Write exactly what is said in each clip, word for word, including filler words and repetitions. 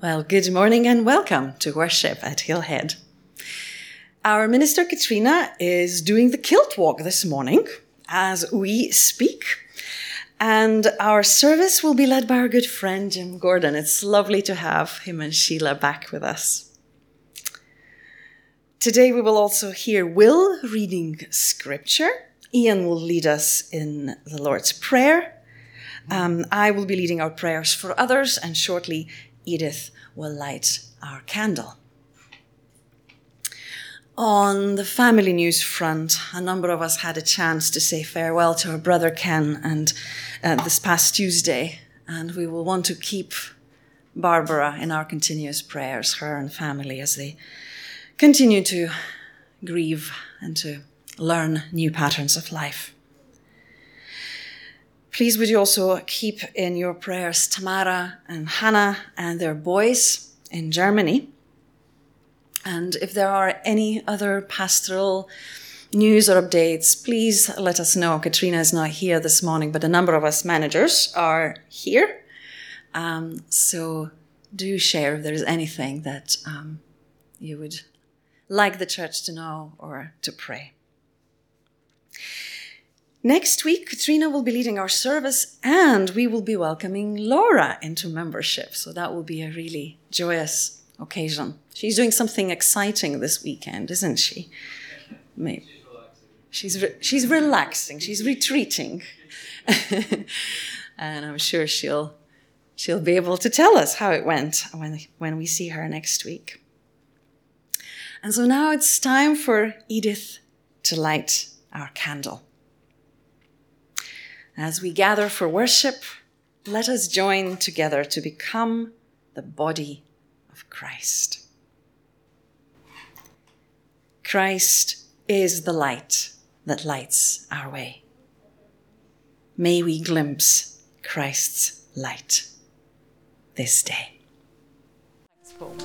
Well, good morning and welcome to worship at Hillhead. Our minister Katrina is doing the kilt walk this morning as we speak, and our service will be led by our good friend Jim Gordon. It's lovely to have him and Sheila back with us. Today we will also hear Will reading scripture. Ian will lead us in the Lord's Prayer. Um, I will be leading our prayers for others, and shortly Edith will light our candle. On the family news front, a number of us had a chance to say farewell to our brother Ken and uh, this past Tuesday, and we will want to keep Barbara in our continuous prayers, her and family, as they continue to grieve and to learn new patterns of life. Please would you also keep in your prayers Tamara and Hannah and their boys in Germany. And if there are any other pastoral news or updates, please let us know. Katrina is not here this morning, but a number of us managers are here. Um, so do share if there is anything that um, you would like the church to know or to pray. Next week, Katrina will be leading our service, and we will be welcoming Laura into membership. So that will be a really joyous occasion. She's doing something exciting this weekend, isn't she? Maybe. She's re- she's relaxing. She's retreating, and I'm sure she'll she'll be able to tell us how it went when when we see her next week. And so now it's time for Edith to light our candle. As we gather for worship, let us join together to become the body of Christ. Christ is the light that lights our way. May we glimpse Christ's light this day. Thanks, Paul.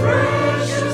Precious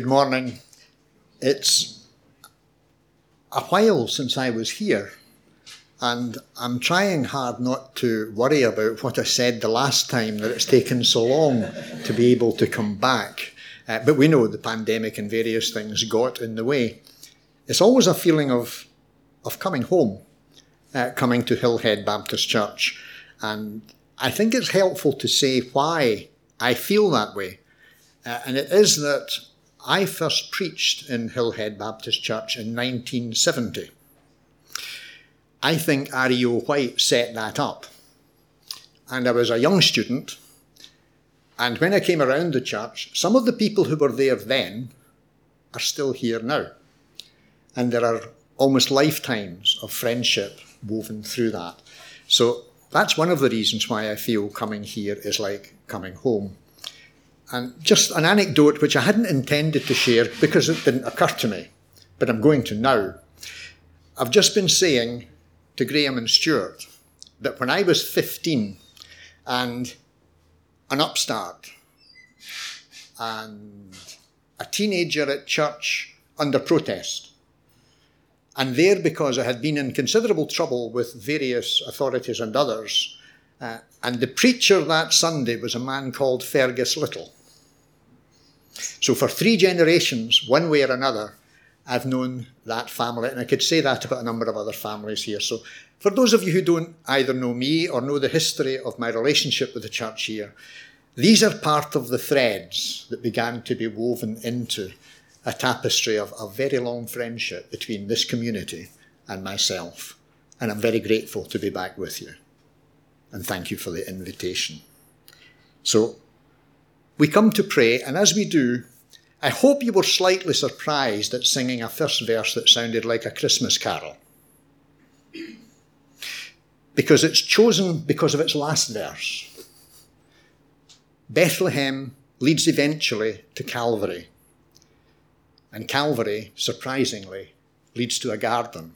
Good morning. It's a while since I was here, and I'm trying hard not to worry about what I said the last time, that it's taken so long to be able to come back. Uh, but we know the pandemic and various things got in the way. It's always a feeling of, of coming home, uh, coming to Hillhead Baptist Church. And I think it's helpful to say why I feel that way. Uh, and it is that I first preached in Hillhead Baptist Church in nineteen seventy. I think R E O White set that up. And I was a young student, and when I came around the church, some of the people who were there then are still here now. And there are almost lifetimes of friendship woven through that. So that's one of the reasons why I feel coming here is like coming home. And just an anecdote which I hadn't intended to share because it didn't occur to me, but I'm going to now. I've just been saying to Graham and Stewart that when I was fifteen and an upstart and a teenager at church under protest, and there because I had been in considerable trouble with various authorities and others, uh, and the preacher that Sunday was a man called Fergus Little. So for three generations, one way or another, I've known that family, and I could say that about a number of other families here. So for those of you who don't either know me or know the history of my relationship with the church here, these are part of the threads that began to be woven into a tapestry of a very long friendship between this community and myself. And I'm very grateful to be back with you. And thank you for the invitation. So we come to pray, and as we do, I hope you were slightly surprised at singing a first verse that sounded like a Christmas carol, because it's chosen because of its last verse. Bethlehem leads eventually to Calvary, and Calvary, surprisingly, leads to a garden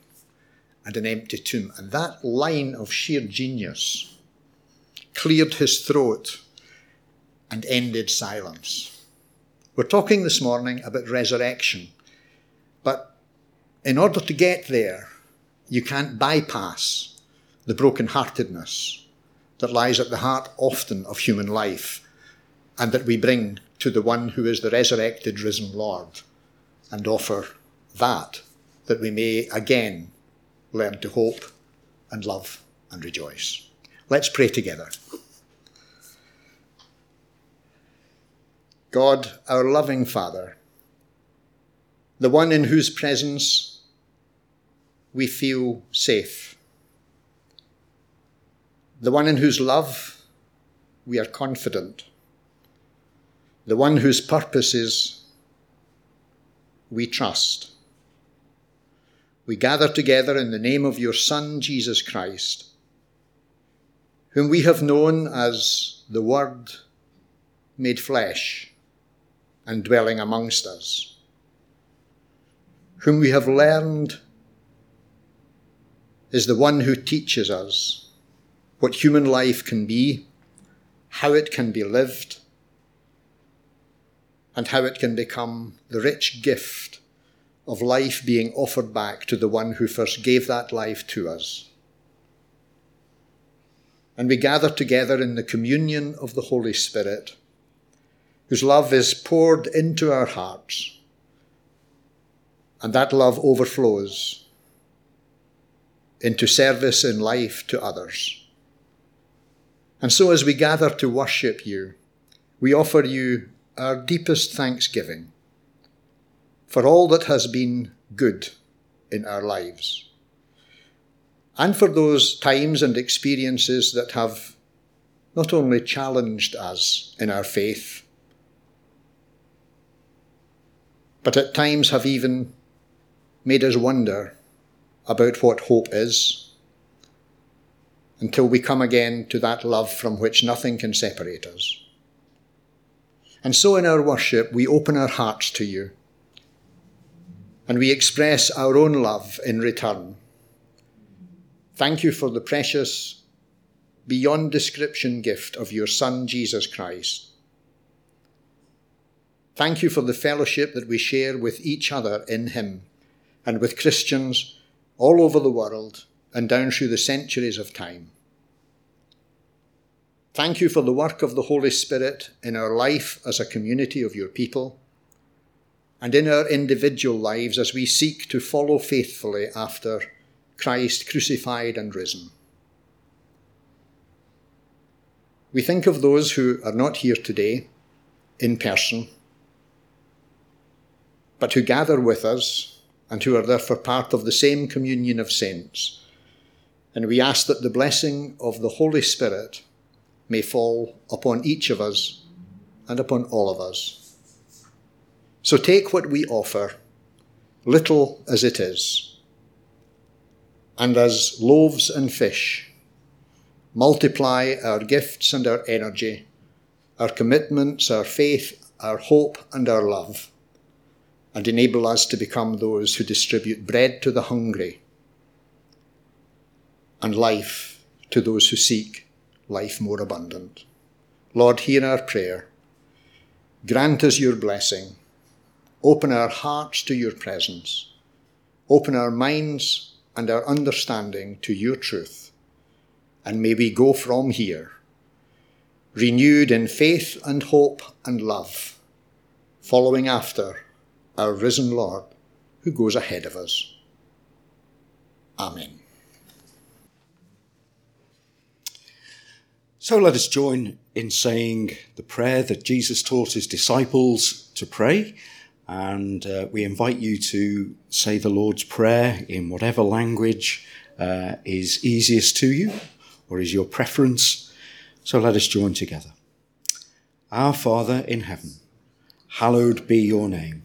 and an empty tomb. And that line of sheer genius cleared his throat and ended silence. We're talking this morning about resurrection, but in order to get there, you can't bypass the brokenheartedness that lies at the heart often of human life, and that we bring to the one who is the resurrected, risen Lord, and offer that, that we may again learn to hope and love and rejoice. Let's pray together. God, our loving Father, the one in whose presence we feel safe, the one in whose love we are confident, the one whose purposes we trust. We gather together in the name of your Son, Jesus Christ, whom we have known as the Word made flesh and dwelling amongst us, whom we have learned is the one who teaches us what human life can be, how it can be lived, and how it can become the rich gift of life being offered back to the one who first gave that life to us. And we gather together in the communion of the Holy Spirit, whose love is poured into our hearts, and that love overflows into service in life to others. And so as we gather to worship you, we offer you our deepest thanksgiving for all that has been good in our lives, and for those times and experiences that have not only challenged us in our faith, but at times have even made us wonder about what hope is, until we come again to that love from which nothing can separate us. And so in our worship, we open our hearts to you, and we express our own love in return. Thank you for the precious, beyond description gift of your Son, Jesus Christ. Thank you for the fellowship that we share with each other in him and with Christians all over the world and down through the centuries of time. Thank you for the work of the Holy Spirit in our life as a community of your people and in our individual lives as we seek to follow faithfully after Christ crucified and risen. We think of those who are not here today in person, but who gather with us and who are therefore part of the same communion of saints. And we ask that the blessing of the Holy Spirit may fall upon each of us and upon all of us. So take what we offer, little as it is, and as loaves and fish, multiply our gifts and our energy, our commitments, our faith, our hope and our love, and enable us to become those who distribute bread to the hungry and life to those who seek life more abundant. Lord, hear our prayer. Grant us your blessing. Open our hearts to your presence. Open our minds and our understanding to your truth. And may we go from here, renewed in faith and hope and love, following after our risen Lord, who goes ahead of us. Amen. So let us join in saying the prayer that Jesus taught his disciples to pray, and uh, we invite you to say the Lord's Prayer in whatever language uh, is easiest to you or is your preference. So let us join together. Our Father in heaven, hallowed be your name.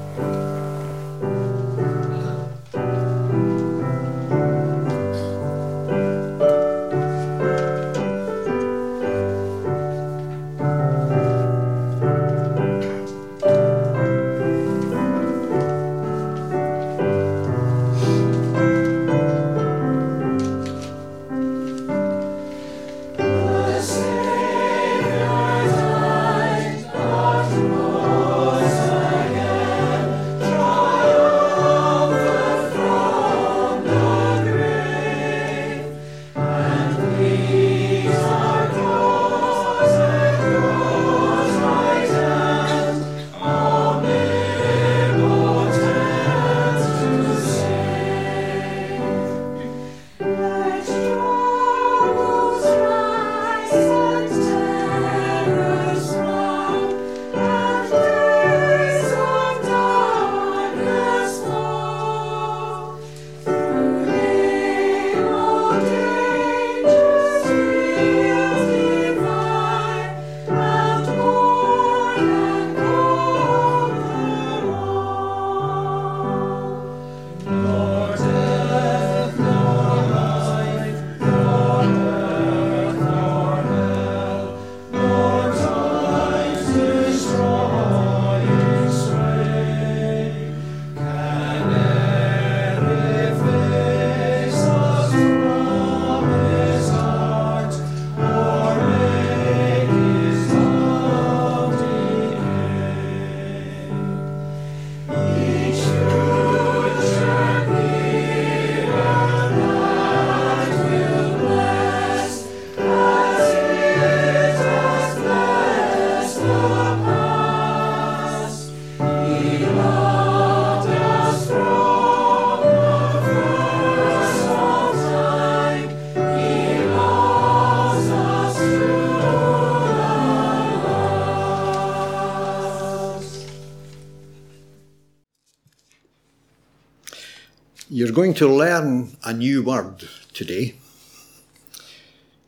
You're going to learn a new word today.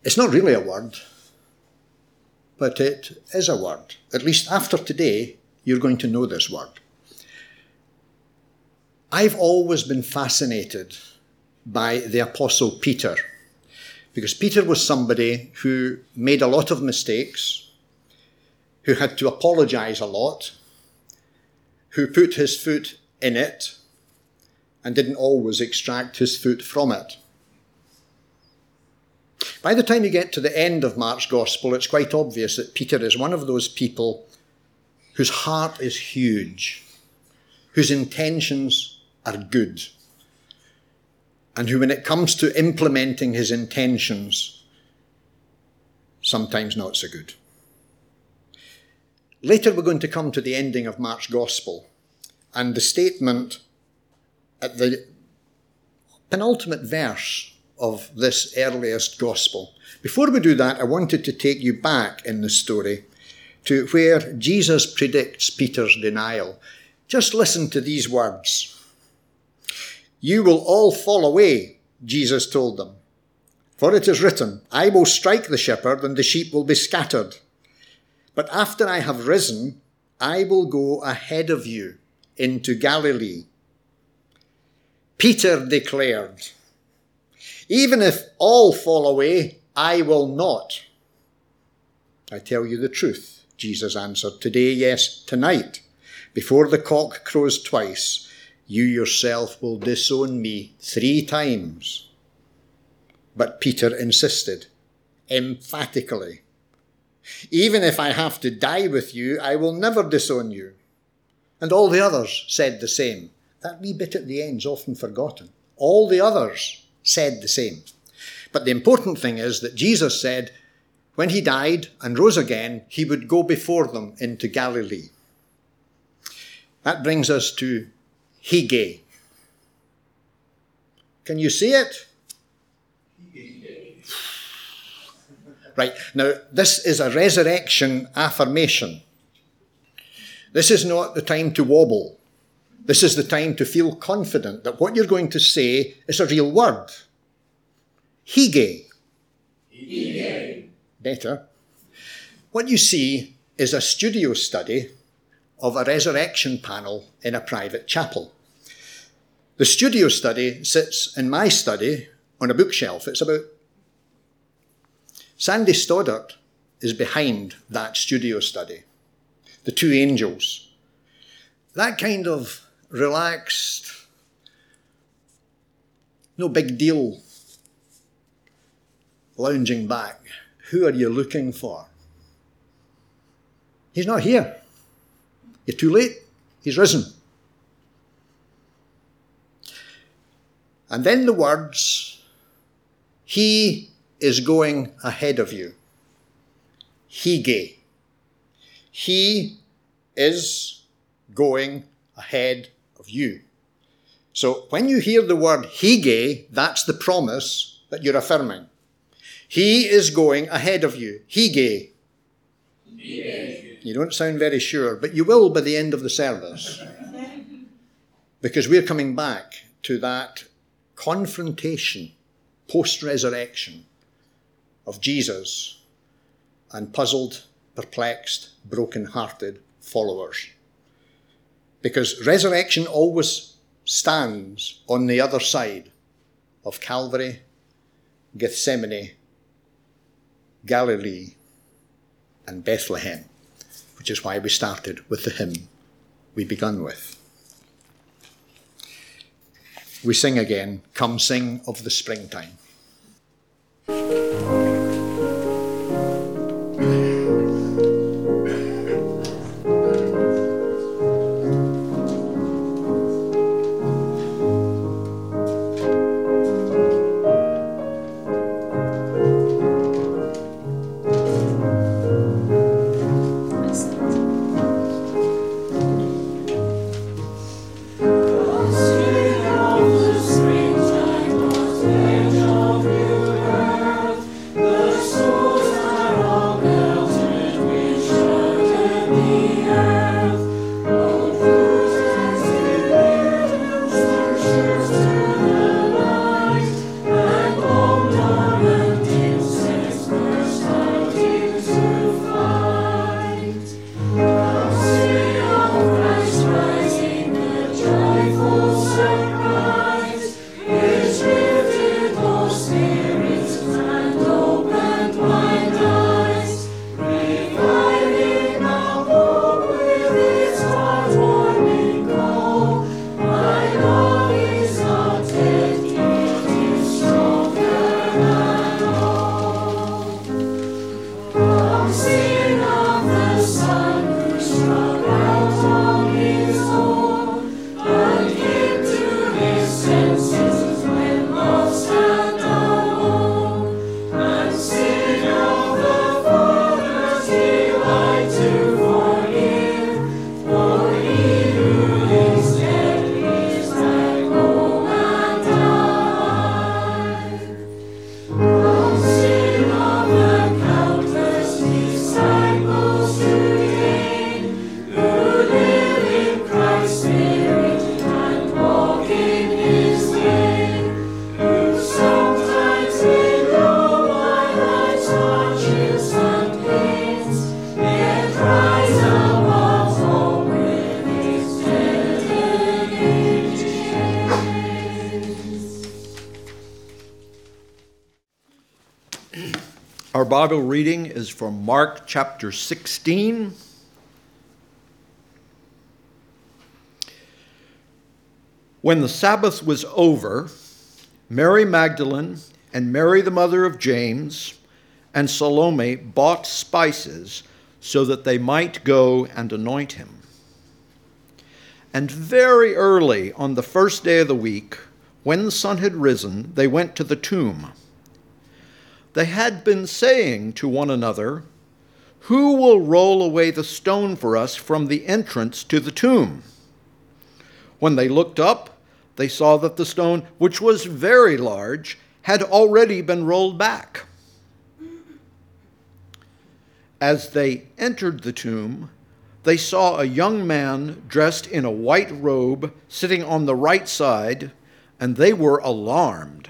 It's not really a word, but it is a word. At least after today, you're going to know this word. I've always been fascinated by the Apostle Peter, because Peter was somebody who made a lot of mistakes, who had to apologize a lot, who put his foot in it and didn't always extract his foot from it. By the time you get to the end of Mark's Gospel, it's quite obvious that Peter is one of those people whose heart is huge, whose intentions are good, and who, when it comes to implementing his intentions, sometimes not so good. Later, we're going to come to the ending of Mark's Gospel and the statement at the penultimate verse of this earliest Gospel. Before we do that, I wanted to take you back in the story to where Jesus predicts Peter's denial. Just listen to these words. "You will all fall away," Jesus told them. "For it is written, I will strike the shepherd and the sheep will be scattered. But after I have risen, I will go ahead of you into Galilee." Peter declared, "Even if all fall away, I will not." "I tell you the truth," Jesus answered, "today, yes, tonight, before the cock crows twice, you yourself will disown me three times." But Peter insisted emphatically, "Even if I have to die with you, I will never disown you." And all the others said the same. That wee bit at the end is often forgotten. All the others said the same. But the important thing is that Jesus said when he died and rose again, he would go before them into Galilee. That brings us to Hige. Can you see it? Right, now this is a resurrection affirmation. This is not the time to wobble. This is the time to feel confident that what you're going to say is a real word. Hige. Hige. Better. What you see is a studio study of a resurrection panel in a private chapel. The studio study sits in my study on a bookshelf. It's about... Sandy Stoddart is behind that studio study. The two angels. That kind of relaxed, no big deal, lounging back. Who are you looking for? He's not here. You're too late. He's risen. And then the words, "He is going ahead of you." Hige. He is going ahead of you. So when you hear the word hige, that's the promise that you're affirming. He is going ahead of you. Hige. Hige. You don't sound very sure, but you will by the end of the service. Because we're coming back to that confrontation, post-resurrection, of Jesus and puzzled, perplexed, broken-hearted followers. Because resurrection always stands on the other side of Calvary, Gethsemane, Galilee, and Bethlehem, which is why we started with the hymn we began with. We sing again, "Come Sing of the Springtime." Our Bible reading is from Mark chapter sixteen. When the Sabbath was over, Mary Magdalene and Mary the mother of James and Salome bought spices so that they might go and anoint him. And very early on the first day of the week, when the sun had risen, they went to the tomb. They had been saying to one another, "Who will roll away the stone for us from the entrance to the tomb?" When they looked up, they saw that the stone, which was very large, had already been rolled back. As they entered the tomb, they saw a young man dressed in a white robe sitting on the right side, and they were alarmed.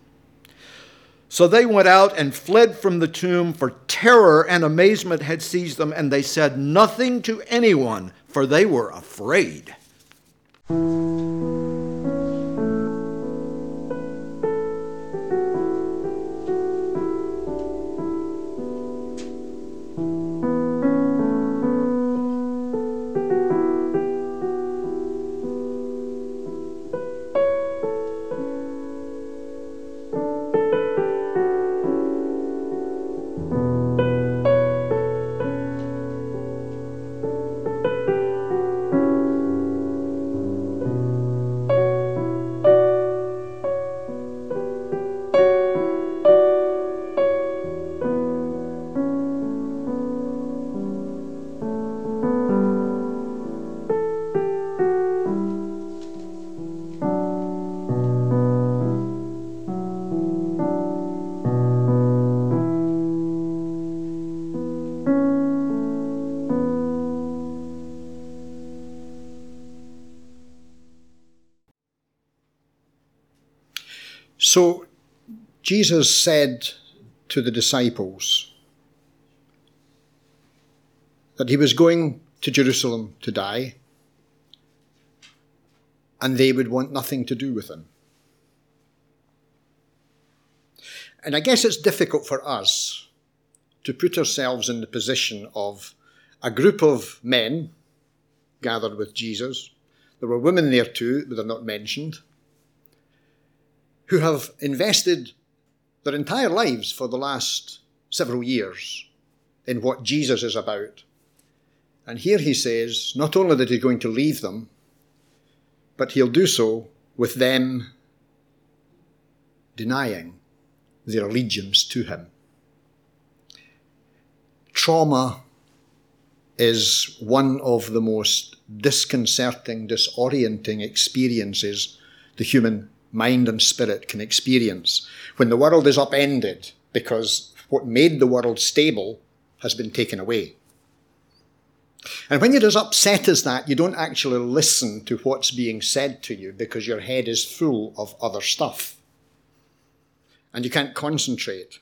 So they went out and fled from the tomb, for terror and amazement had seized them, and they said nothing to anyone, for they were afraid. So Jesus said to the disciples that he was going to Jerusalem to die, and they would want nothing to do with him. And I guess it's difficult for us to put ourselves in the position of a group of men gathered with Jesus. There were women there too, but they're not mentioned, who have invested their entire lives for the last several years in what Jesus is about. And here he says, not only that he's going to leave them, but he'll do so with them denying their allegiance to him. Trauma is one of the most disconcerting, disorienting experiences the human mind and spirit can experience when the world is upended because what made the world stable has been taken away. And when you're as upset as that, you don't actually listen to what's being said to you because your head is full of other stuff. And you can't concentrate.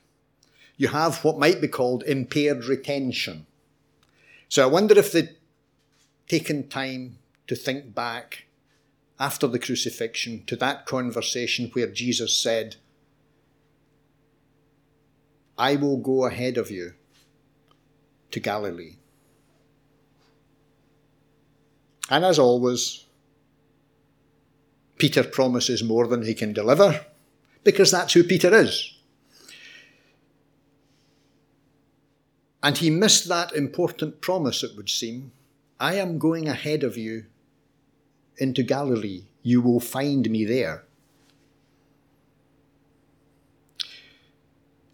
You have what might be called impaired retention. So I wonder if they'd taken time to think back after the crucifixion, to that conversation where Jesus said, "I will go ahead of you to Galilee." And as always, Peter promises more than he can deliver, because that's who Peter is. And he missed that important promise, it would seem. "I am going ahead of you into Galilee. You will find me there."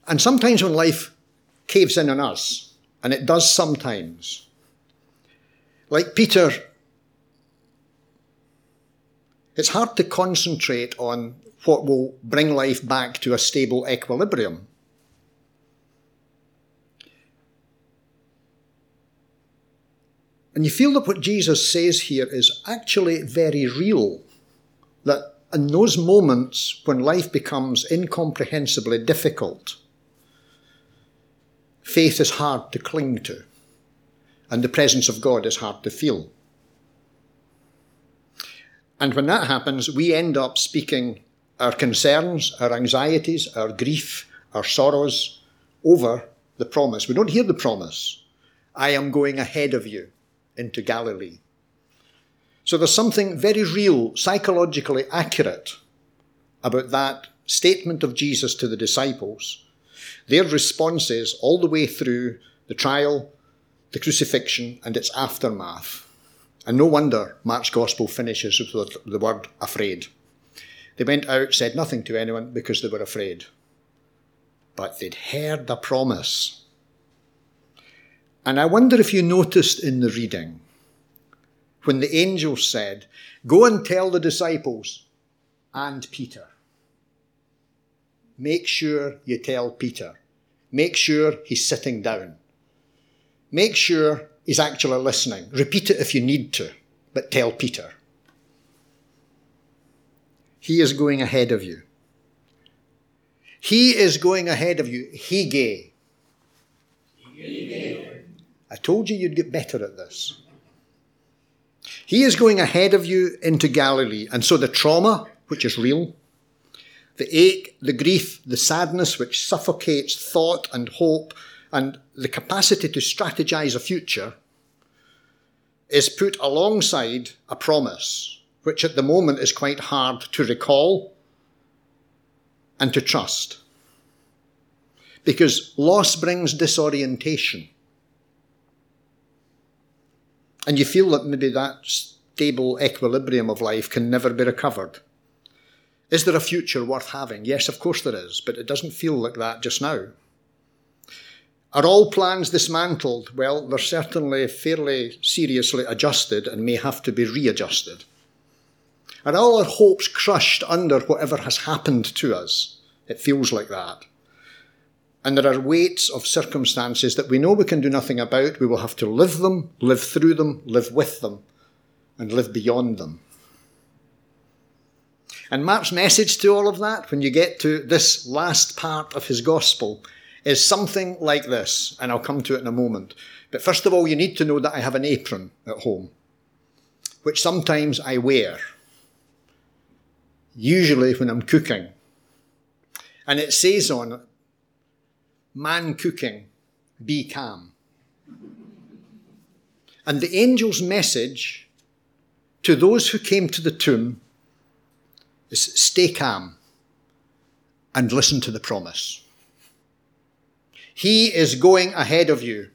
And sometimes when life caves in on us, and it does sometimes, like Peter, it's hard to concentrate on what will bring life back to a stable equilibrium. And you feel that what Jesus says here is actually very real, that in those moments when life becomes incomprehensibly difficult, faith is hard to cling to, and the presence of God is hard to feel. And when that happens, we end up speaking our concerns, our anxieties, our grief, our sorrows over the promise. We don't hear the promise, I am going ahead of you into Galilee. So there's something very real, psychologically accurate about that statement of Jesus to the disciples. Their responses all the way through the trial, the crucifixion, and its aftermath. And no wonder Mark's Gospel finishes with the word afraid. They went out, said nothing to anyone because they were afraid. But they'd heard the promise. And I wonder if you noticed in the reading when the angel said, go and tell the disciples and Peter. Make sure you tell Peter. Make sure he's sitting down. Make sure he's actually listening. Repeat it if you need to, but tell Peter. He is going ahead of you. He is going ahead of you. Hige. Hige. I told you you'd get better at this. He is going ahead of you into Galilee. And so the trauma, which is real, the ache, the grief, the sadness which suffocates thought and hope and the capacity to strategize a future is put alongside a promise, which at the moment is quite hard to recall and to trust. Because loss brings disorientation. And you feel that maybe that stable equilibrium of life can never be recovered. Is there a future worth having? Yes, of course there is, but it doesn't feel like that just now. Are all plans dismantled? Well, they're certainly fairly seriously adjusted and may have to be readjusted. Are all our hopes crushed under whatever has happened to us? It feels like that. And there are weights of circumstances that we know we can do nothing about. We will have to live them, live through them, live with them, and live beyond them. And Mark's message to all of that, when you get to this last part of his gospel, is something like this, and I'll come to it in a moment. But first of all, you need to know that I have an apron at home, which sometimes I wear, usually when I'm cooking. And it says on it, man cooking, be calm. And the angel's message to those who came to the tomb is stay calm and listen to the promise. He is going ahead of you.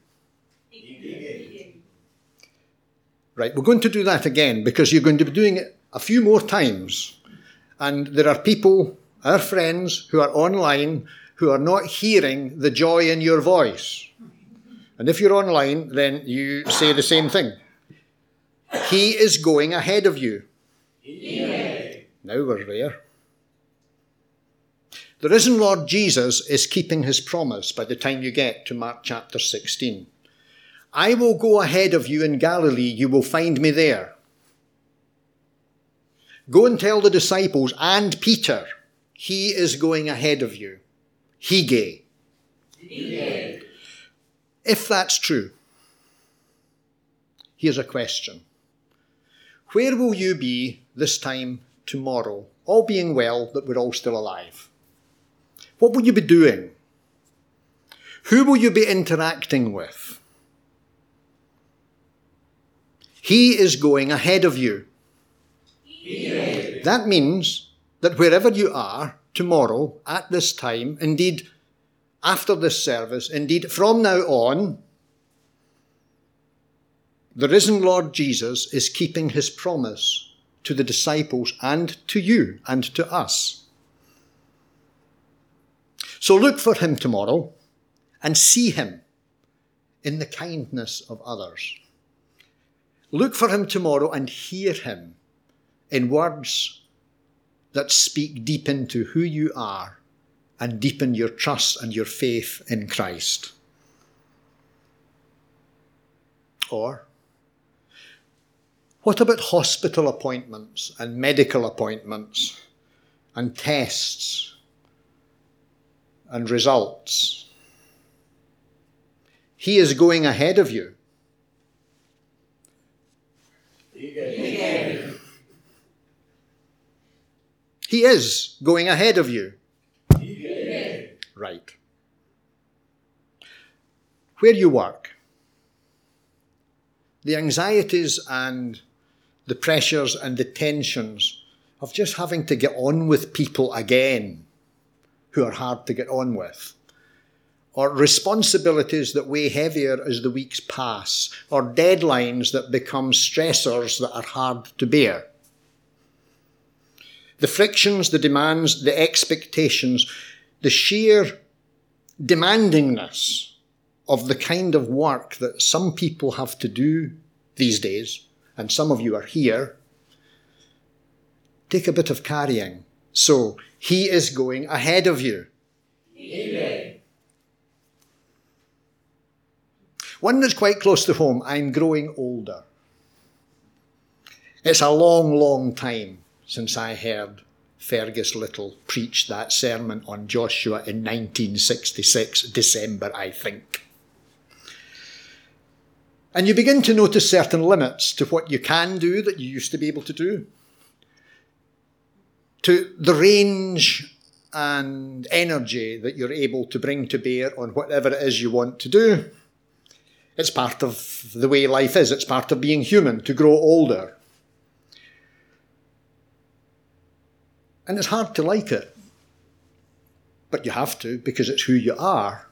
Right, we're going to do that again because you're going to be doing it a few more times. And there are people, our friends, who are online who are not hearing the joy in your voice. And if you're online, then you say the same thing. He is going ahead of you. Yeah. Now we're there. The risen Lord Jesus is keeping his promise by the time you get to Mark chapter sixteen. I will go ahead of you in Galilee, you will find me there. Go and tell the disciples and Peter, he is going ahead of you. Hige. Hige. If that's true, here's a question. Where will you be this time tomorrow, all being well, that we're all still alive? What will you be doing? Who will you be interacting with? He is going ahead of you. Hige. That means that wherever you are, tomorrow, at this time, indeed, after this service, indeed, from now on, the risen Lord Jesus is keeping his promise to the disciples and to you and to us. So look for him tomorrow and see him in the kindness of others. Look for him tomorrow and hear him in words that speak deep into who you are and deepen your trust and your faith in Christ. Or What about hospital appointments and medical appointments and tests and results? He is going ahead of you. Yeah. He is going ahead of you. Yeah. Right. Where you work, the anxieties and the pressures and the tensions of just having to get on with people again who are hard to get on with, or responsibilities that weigh heavier as the weeks pass, or deadlines that become stressors that are hard to bear. The frictions, the demands, the expectations, the sheer demandingness of the kind of work that some people have to do these days, and some of you are here, take a bit of carrying. So, he is going ahead of you. Amen. One that's quite close to home, I'm growing older. It's a long, long time since I heard Fergus Little preach that sermon on Joshua in nineteen sixty-six, December, I think. And you begin to notice certain limits to what you can do that you used to be able to do, to the range and energy that you're able to bring to bear on whatever it is you want to do. It's part of the way life is. It's part of being human, to grow older. And it's hard to like it. But you have to, because it's who you are.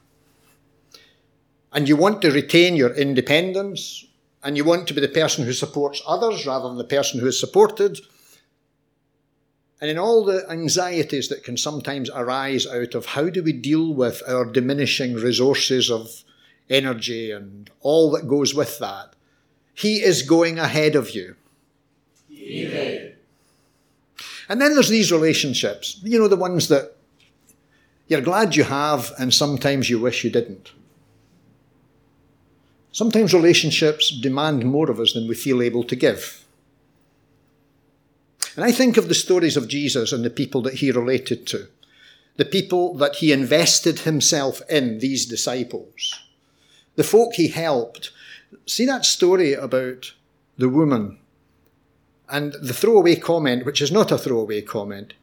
And you want to retain your independence, and you want to be the person who supports others rather than the person who is supported. And in all the anxieties that can sometimes arise out of how do we deal with our diminishing resources of energy and all that goes with that, he is going ahead of you. Amen. And then there's these relationships, you know, the ones that you're glad you have and sometimes you wish you didn't. Sometimes relationships demand more of us than we feel able to give. And I think of the stories of Jesus and the people that he related to, the people that he invested himself in, these disciples, the folk he helped. See that story about the woman and the throwaway comment, which is not a throwaway comment.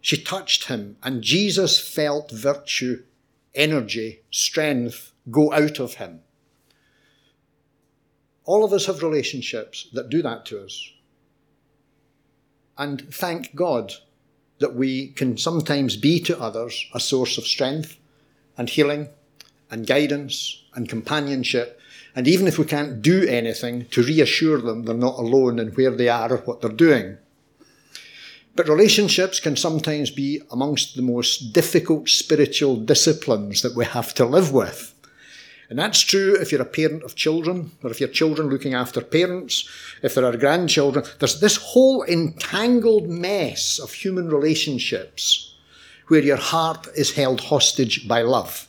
She touched him, and Jesus felt virtue, energy, strength go out of him. All of us have relationships that do that to us. And thank God that we can sometimes be to others a source of strength and healing and guidance and companionship. And even if we can't do anything, to reassure them they're not alone in where they are or what they're doing. But relationships can sometimes be amongst the most difficult spiritual disciplines that we have to live with. And that's true if you're a parent of children, or if you're children looking after parents, if there are grandchildren. There's this whole entangled mess of human relationships where your heart is held hostage by love.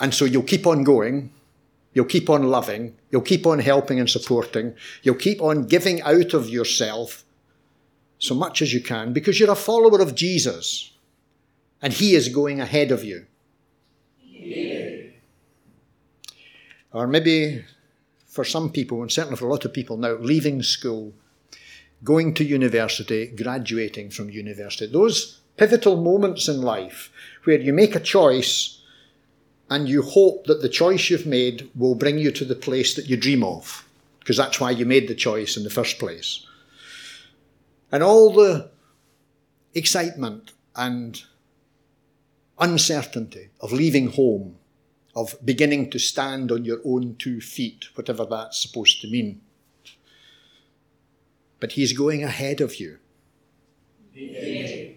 And so you'll keep on going, you'll keep on loving, you'll keep on helping and supporting, you'll keep on giving out of yourself so much as you can, because you're a follower of Jesus, and he is going ahead of you. Or maybe for some people, and certainly for a lot of people now, leaving school, going to university, graduating from university. Those pivotal moments in life where you make a choice and you hope that the choice you've made will bring you to the place that you dream of, because that's why you made the choice in the first place. And all the excitement and uncertainty of leaving home, of beginning to stand on your own two feet, whatever that's supposed to mean. But he's going ahead of you. Amen.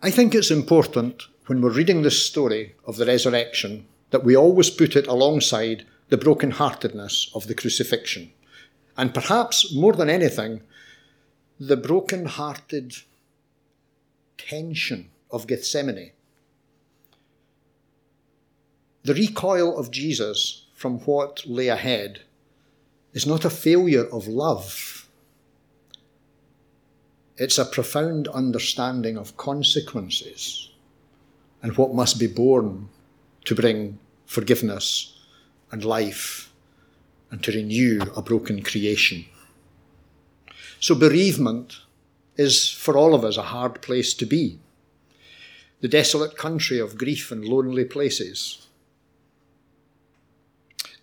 I think it's important when we're reading this story of the resurrection that we always put it alongside the brokenheartedness of the crucifixion. And perhaps more than anything, the brokenhearted tension of Gethsemane. The recoil of Jesus from what lay ahead is not a failure of love. It's a profound understanding of consequences and what must be borne to bring forgiveness and life and to renew a broken creation. So bereavement is for all of us a hard place to be. The desolate country of grief and lonely places.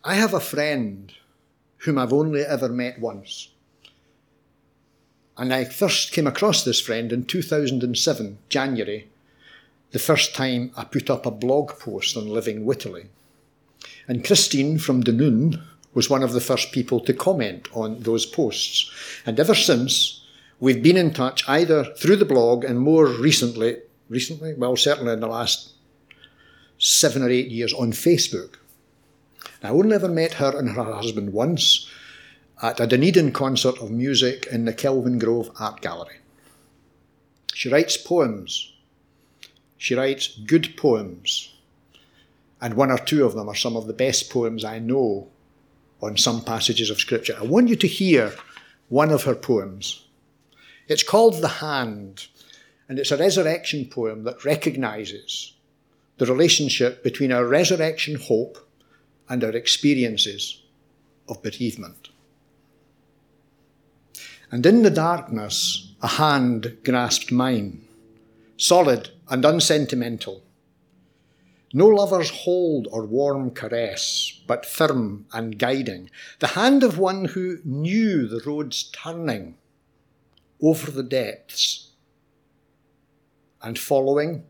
I have a friend whom I've only ever met once. And I first came across this friend in two thousand seven, January, the first time I put up a blog post on living wittily. And Christine from Denoon was one of the first people to comment on those posts. And ever since, we've been in touch either through the blog and more recently, recently, well, certainly in the last seven or eight years on Facebook. I only ever met her and her husband once at a Dunedin concert of music in the Kelvin Grove Art Gallery. She writes poems. She writes good poems. And one or two of them are some of the best poems I know on some passages of Scripture. I want you to hear one of her poems. It's called The Hand, and it's a resurrection poem that recognises the relationship between our resurrection hope and our experiences of bereavement. And in the darkness, a hand grasped mine, solid and unsentimental. No lover's hold or warm caress, but firm and guiding. The hand of one who knew the road's turning over the depths. And following,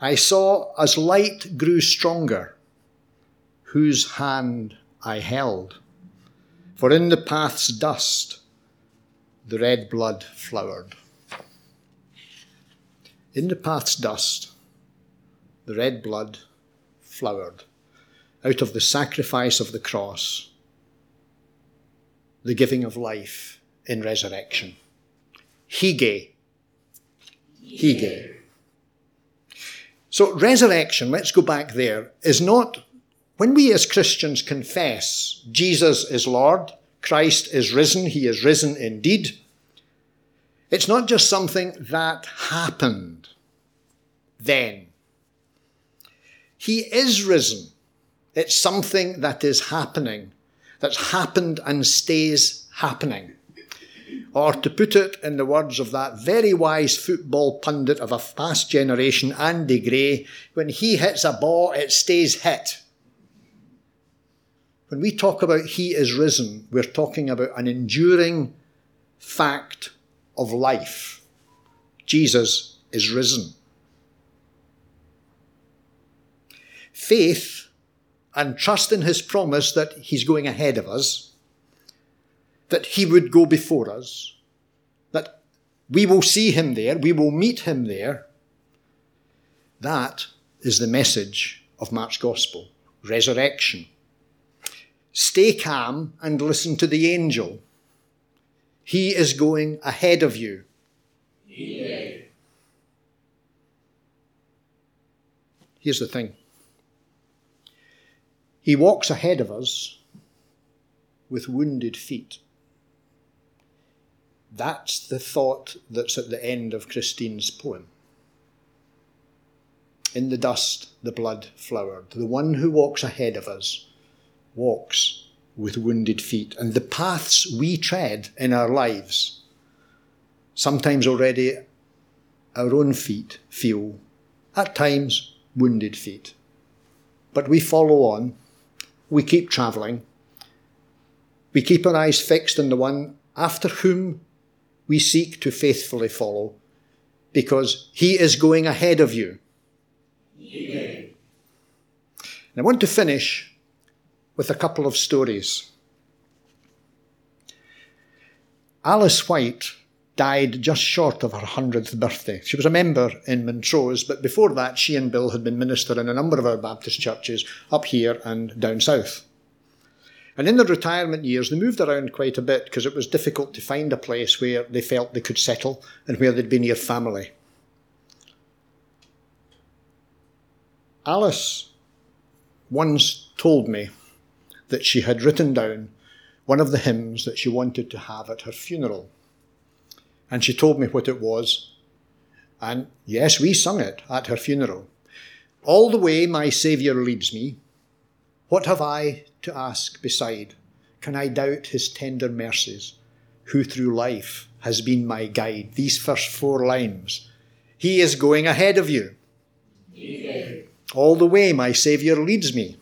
I saw as light grew stronger, whose hand I held. For in the path's dust, the red blood flowered. In the path's dust, the red blood flowered. Out of the sacrifice of the cross, the giving of life in resurrection. Hige. Hige. So resurrection, let's go back there, is not, when we as Christians confess Jesus is Lord, Christ is risen, he is risen indeed. It's not just something that happened then. He is risen. It's something that is happening, that's happened and stays happening. Or to put it in the words of that very wise football pundit of a past generation, Andy Gray, when he hits a ball, it stays hit. When we talk about he is risen, we're talking about an enduring fact of life. Jesus is risen. Faith and trust in his promise that he's going ahead of us, that he would go before us, that we will see him there, we will meet him there. That is the message of Mark's Gospel, resurrection. Stay calm and listen to the angel. He is going ahead of you. Yeah. Here's the thing. He walks ahead of us with wounded feet. That's the thought that's at the end of Christine's poem. In the dust, the blood flowered. The one who walks ahead of us walks with wounded feet, and the paths we tread in our lives, sometimes already our own feet feel, at times, wounded feet. But we follow on, we keep travelling, we keep our eyes fixed on the one after whom we seek to faithfully follow, because he is going ahead of you. Amen. And I want to finish with a couple of stories. Alice White died just short of her hundredth birthday. She was a member in Montrose, but before that she and Bill had been minister in a number of our Baptist churches up here and down south. And in their retirement years, they moved around quite a bit because it was difficult to find a place where they felt they could settle and where they'd be near family. Alice once told me that she had written down one of the hymns that she wanted to have at her funeral. And she told me what it was. And yes, we sung it at her funeral. All the way my Saviour leads me. What have I to ask beside? Can I doubt his tender mercies? Who through life has been my guide? These first four lines. He is going ahead of you. Amen. All the way my Saviour leads me.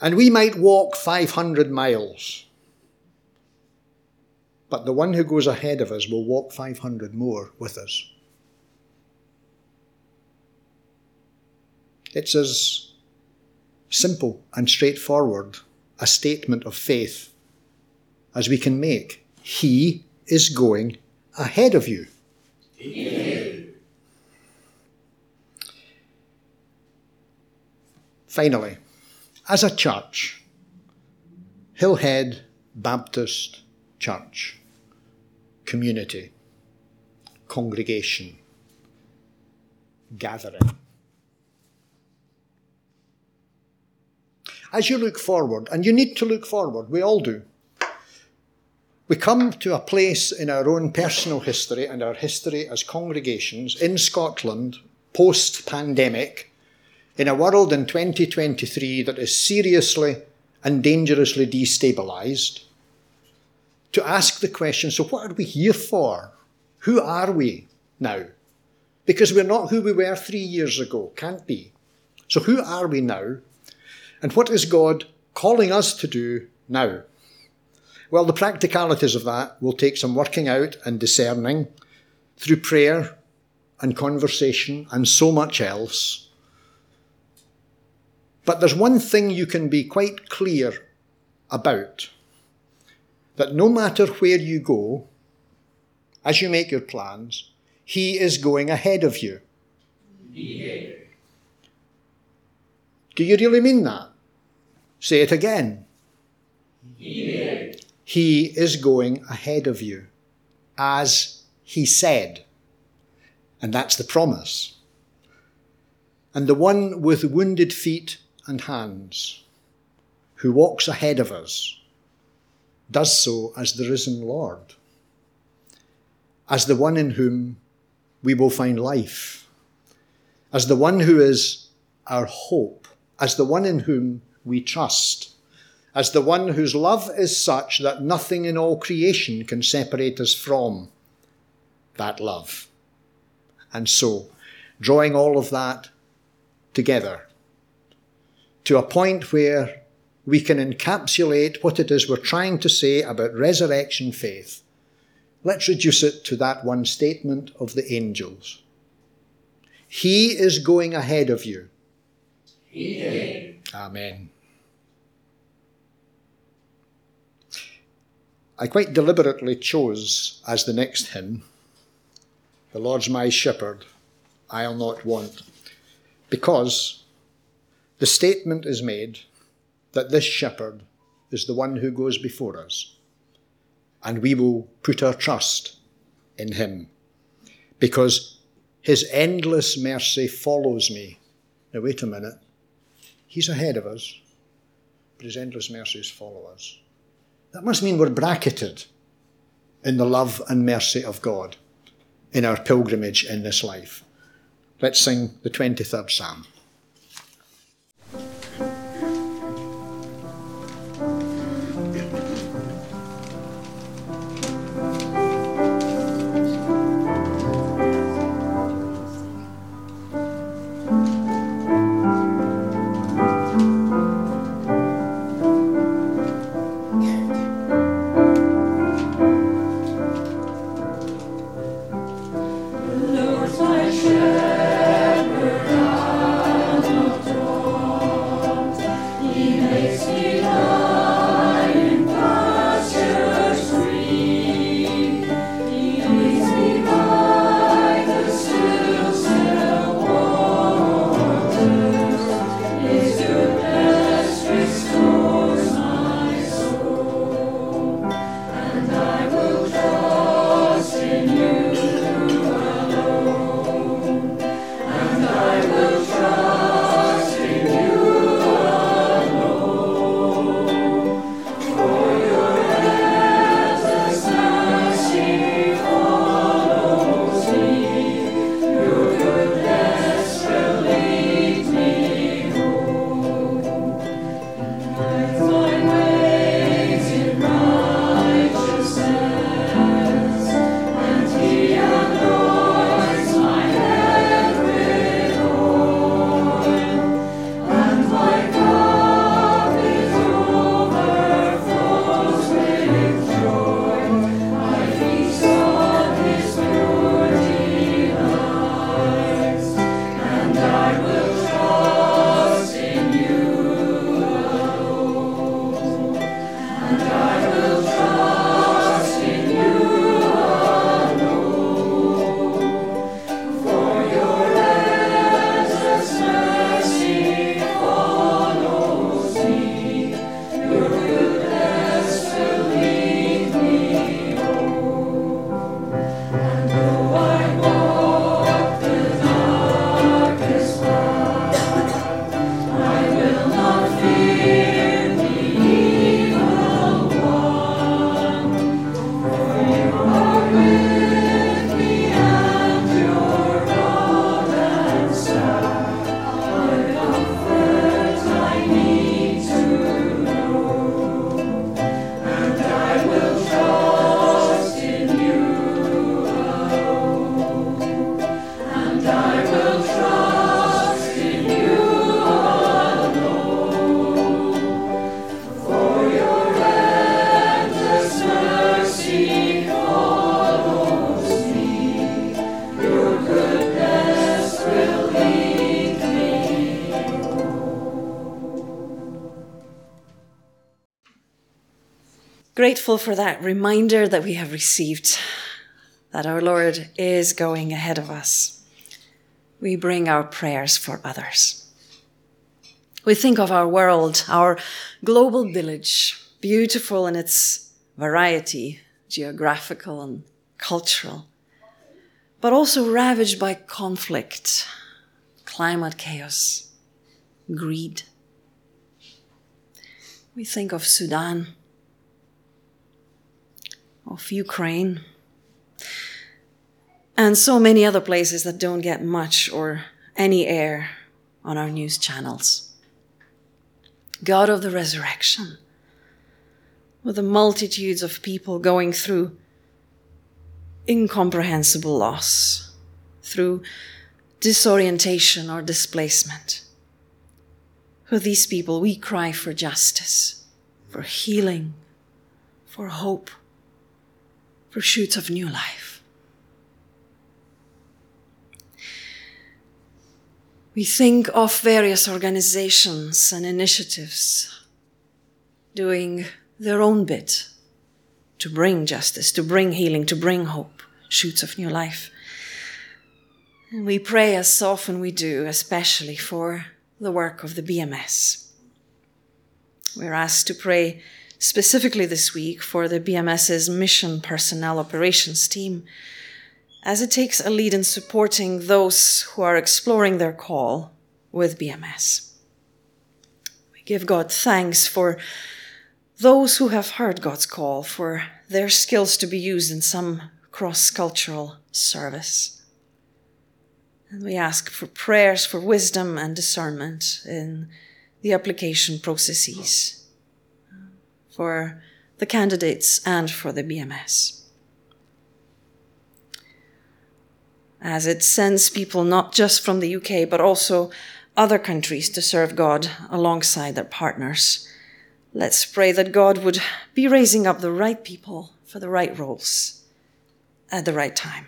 And we might walk five hundred miles. But the one who goes ahead of us will walk five hundred more with us. It's as simple and straightforward a statement of faith as we can make. He is going ahead of you. Amen. Finally, as a church, Hillhead Baptist Church, community, congregation, gathering. As you look forward, and you need to look forward, we all do, we come to a place in our own personal history and our history as congregations in Scotland, post-pandemic, in a world in twenty twenty-three that is seriously and dangerously destabilised, to ask the question, so what are we here for? Who are we now? Because we're not who we were three years ago, can't be. So who are we now? And what is God calling us to do now? Well, the practicalities of that will take some working out and discerning through prayer and conversation and so much else. But there's one thing you can be quite clear about. That no matter where you go, as you make your plans, he is going ahead of you. Yeah. Do you really mean that? Say it again. Yeah. He is going ahead of you, as he said. And that's the promise. And the one with wounded feet and hands, who walks ahead of us, does so as the risen Lord, as the one in whom we will find life, as the one who is our hope, as the one in whom we trust, as the one whose love is such that nothing in all creation can separate us from that love. And so, drawing all of that together to a point where we can encapsulate what it is we're trying to say about resurrection faith. Let's reduce it to that one statement of the angels. He is going ahead of you. Amen. Amen. I quite deliberately chose as the next hymn, The Lord's My Shepherd, I'll Not Want, because the statement is made that this shepherd is the one who goes before us, and we will put our trust in him, because his endless mercy follows me. Now wait a minute, he's ahead of us, but his endless mercies follow us. That must mean we're bracketed in the love and mercy of God in our pilgrimage in this life. Let's sing the twenty-third Psalm. Lord, my shepherd, I Grateful for that reminder that we have received, that our Lord is going ahead of us. We bring our prayers for others. We think of our world, our global village, beautiful in its variety, geographical and cultural, but also ravaged by conflict, climate chaos, greed. We think of Sudan, of Ukraine, and so many other places that don't get much or any air on our news channels. God of the resurrection, with the multitudes of people going through incomprehensible loss, through disorientation or displacement. For these people, we cry for justice, for healing, for hope, for shoots of new life. We think of various organizations and initiatives doing their own bit to bring justice, to bring healing, to bring hope, shoots of new life. And we pray, as often we do, especially for the work of the B M S. We're asked to pray specifically this week for the B M S's Mission Personnel Operations team, as it takes a lead in supporting those who are exploring their call with B M S. We give God thanks for those who have heard God's call, for their skills to be used in some cross-cultural service. And we ask for prayers for wisdom and discernment in the application processes, for the candidates and for the B M S. As it sends people not just from the U K, but also other countries to serve God alongside their partners, let's pray that God would be raising up the right people for the right roles at the right time,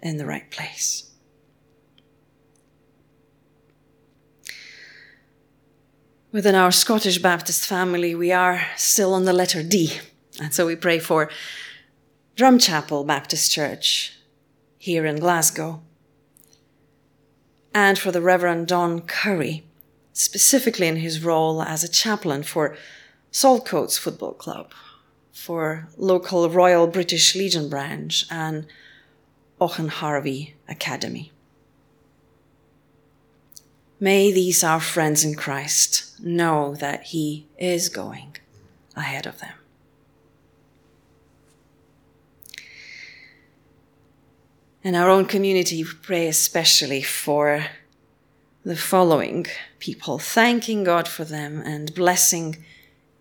in the right place. Within our Scottish Baptist family, we are still on the letter D. And so we pray for Drumchapel Baptist Church here in Glasgow, and for the Reverend Don Curry, specifically in his role as a chaplain for Saltcoats Football Club, for local Royal British Legion branch and Auchenharvey Academy. May these our friends in Christ know that He is going ahead of them. In our own community, we pray especially for the following people, thanking God for them and blessing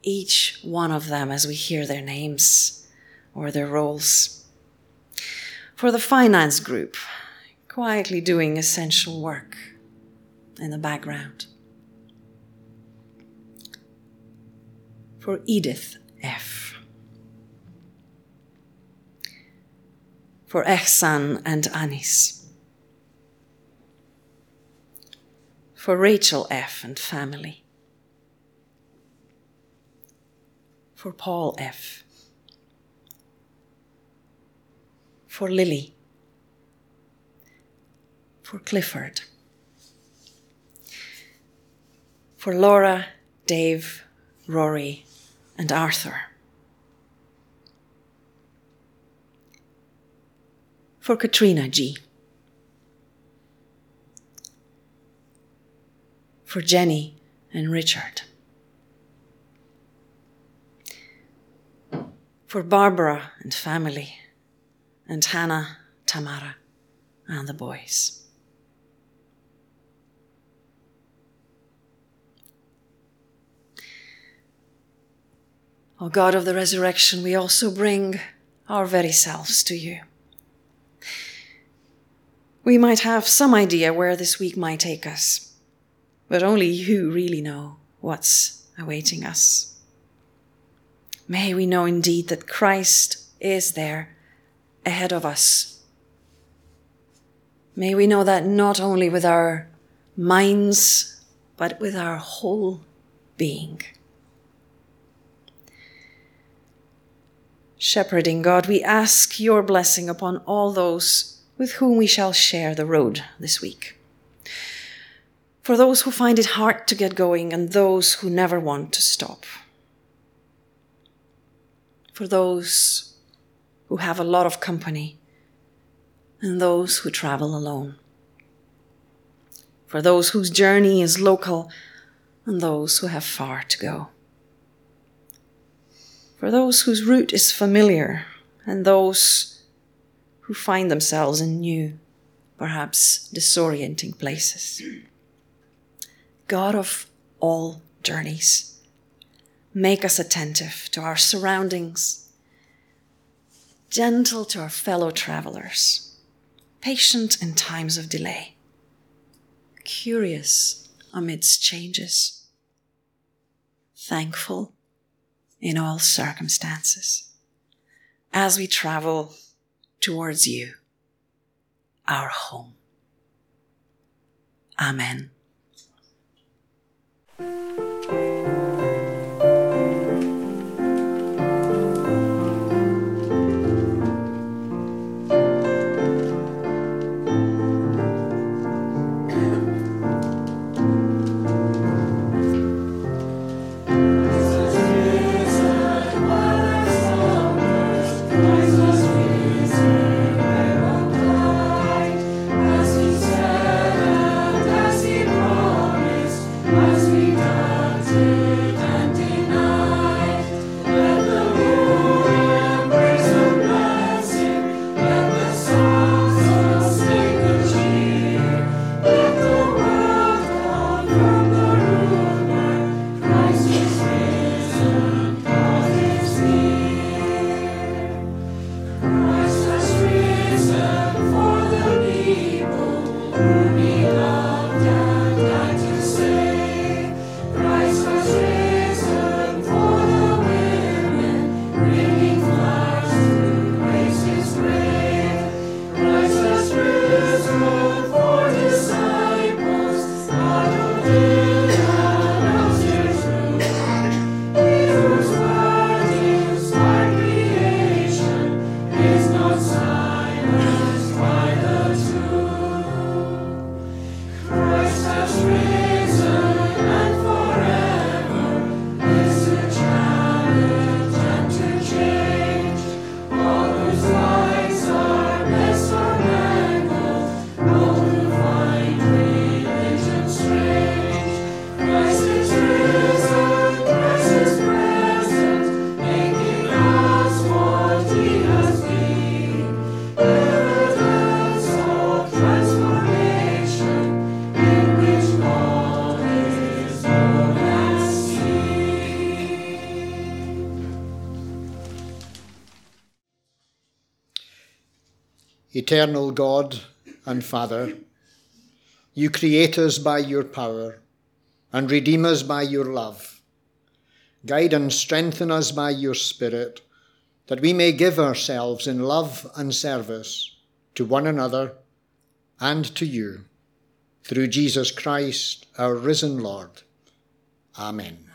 each one of them as we hear their names or their roles. For the finance group, quietly doing essential work in the background. For Edith F. For Ehsan and Anis. For Rachel F. and family. For Paul F. For Lily. For Clifford. For Laura, Dave, Rory, and Arthur. For Katrina G. For Jenny and Richard. For Barbara and family, and Hannah, Tamara, and the boys. O God of the resurrection, we also bring our very selves to you. We might have some idea where this week might take us, but only you really know what's awaiting us. May we know indeed that Christ is there ahead of us. May we know that not only with our minds, but with our whole being. Shepherding God, we ask your blessing upon all those with whom we shall share the road this week. For those who find it hard to get going and those who never want to stop. For those who have a lot of company and those who travel alone. For those whose journey is local and those who have far to go. For those whose route is familiar and those who find themselves in new, perhaps disorienting places. God of all journeys, make us attentive to our surroundings, gentle to our fellow travelers, patient in times of delay, curious amidst changes, thankful in all circumstances, as we travel towards you, our home. Amen. Eternal God and Father, you create us by your power and redeem us by your love. Guide and strengthen us by your Spirit, that we may give ourselves in love and service to one another and to you, through Jesus Christ, our risen Lord. Amen.